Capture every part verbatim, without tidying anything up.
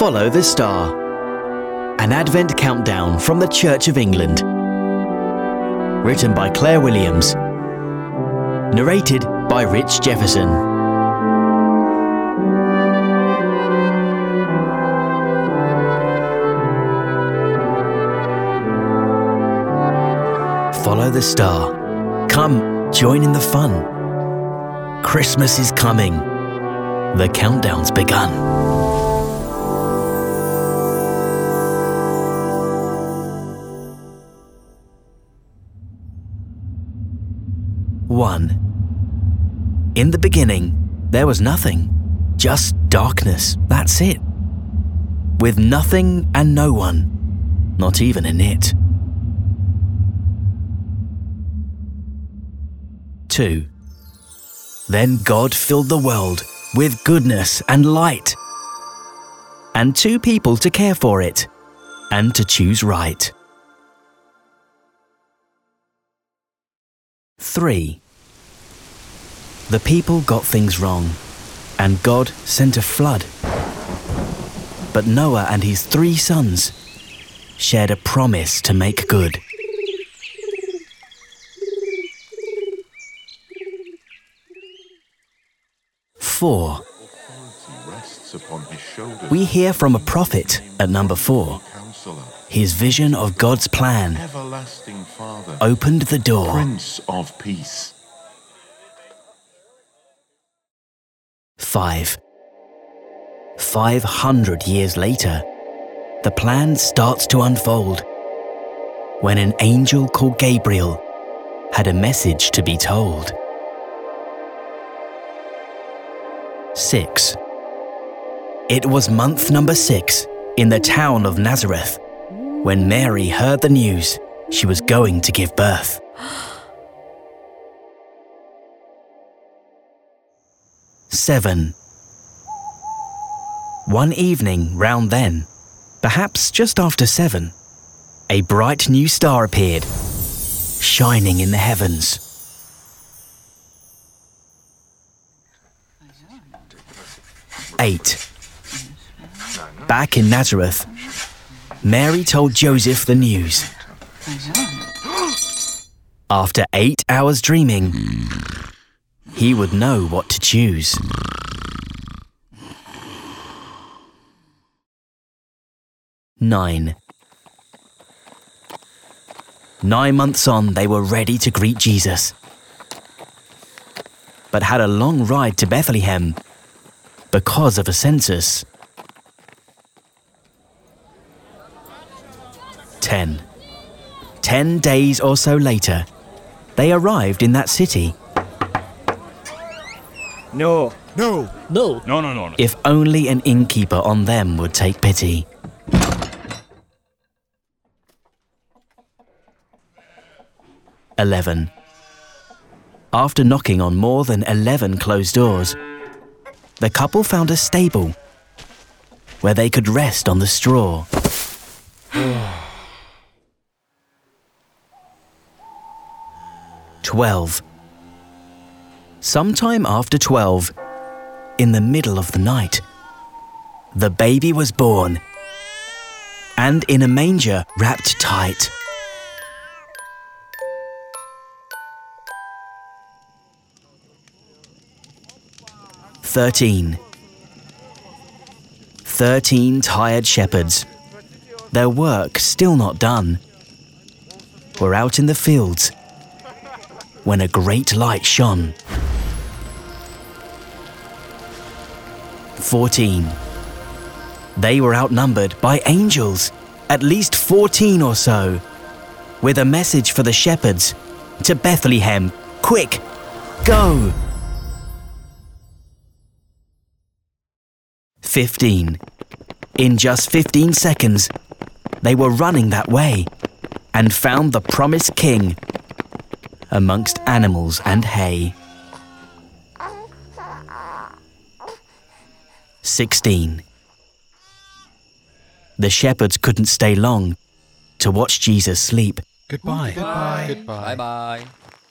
Follow the Star, an Advent countdown from the Church of England. Written by Claire Williams. Narrated by Rich Jefferson. Follow the star. Come, join in the fun. Christmas is coming. The countdown's begun. One. In the beginning, there was nothing, just darkness, that's it. With nothing and no one, not even in it. Two. Then God filled the world with goodness and light, and two people to care for it, and to choose right. Three. The people got things wrong, and God sent a flood. But Noah and his three sons shared a promise to make good. Four. We hear from a prophet at number four. His vision of God's plan opened the door. Prince of Peace. Five. Five hundred years later, the plan starts to unfold when an angel called Gabriel had a message to be told. Six. It was month number six in the town of Nazareth when Mary heard the news she was going to give birth. Seven. One evening round then, perhaps just after seven, a bright new star appeared, shining in the heavens. Eight. Back in Nazareth, Mary told Joseph the news. After eight hours dreaming, he would know what to choose. Nine. Nine months on, they were ready to greet Jesus, but had a long ride to Bethlehem because of a census. Ten. Ten days or so later, they arrived in that city. No. No. No. No, no, no, no. If only an innkeeper on them would take pity. Eleven. After knocking on more than eleven closed doors, the couple found a stable where they could rest on the straw. Twelve. Sometime after twelve, in the middle of the night, the baby was born, and in a manger wrapped tight. Thirteen. Thirteen tired shepherds, their work still not done, were out in the fields when a great light shone. Fourteen. They were outnumbered by angels, at least fourteen or so, with a message for the shepherds. To Bethlehem, quick, go! Fifteen. In just fifteen seconds, they were running that way and found the promised king amongst animals and hay. Sixteen. The shepherds couldn't stay long to watch Jesus sleep. Goodbye. Goodbye. Goodbye. Bye-bye.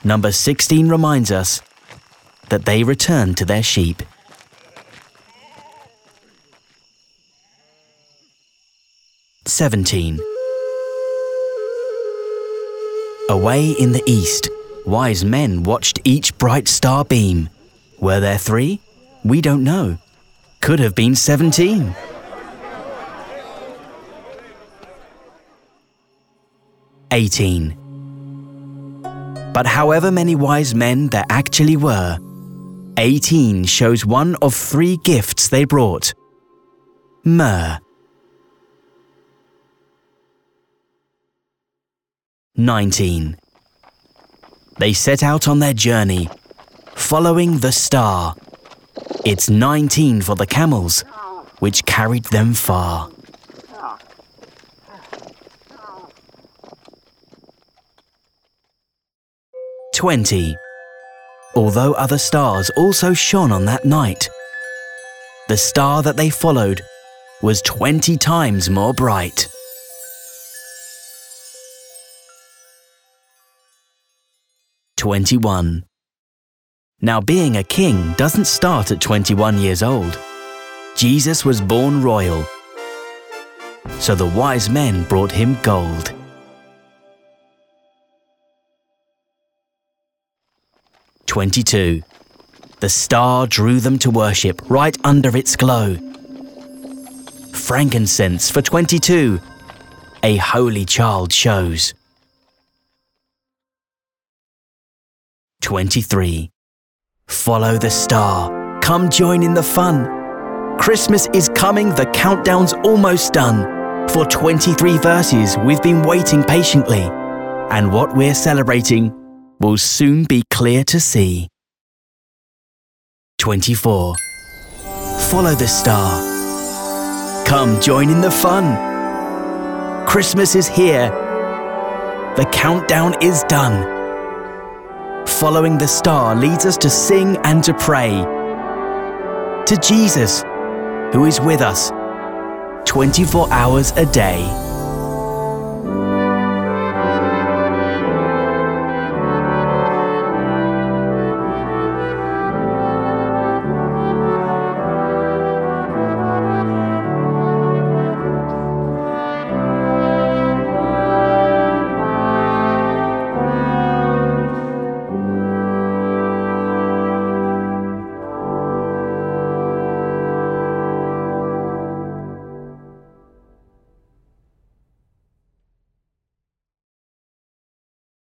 Number sixteen reminds us that they returned to their sheep. seventeen. Away in the east, wise men watched each bright star beam. Were there three? We don't know. Could have been seventeen. eighteen. But however many wise men there actually were, eighteen shows one of three gifts they brought. Myrrh. nineteen. They set out on their journey, following the star. It's nineteen for the camels, which carried them far. twenty. Although other stars also shone on that night, the star that they followed was twenty times more bright. twenty-one. Now, being a king doesn't start at twenty-one years old. Jesus was born royal, so the wise men brought him gold. twenty-two. The star drew them to worship right under its glow. Frankincense for twenty-two. A holy child shows. twenty-three. Follow the star. Come join in the fun. Christmas is coming. The countdown's almost done. For twenty-three verses, we've been waiting patiently, and what we're celebrating will soon be clear to see. twenty-four. Follow the star. Come join in the fun. Christmas is here. The countdown is done. Following the star leads us to sing and to pray to Jesus, who is with us twenty-four hours a day.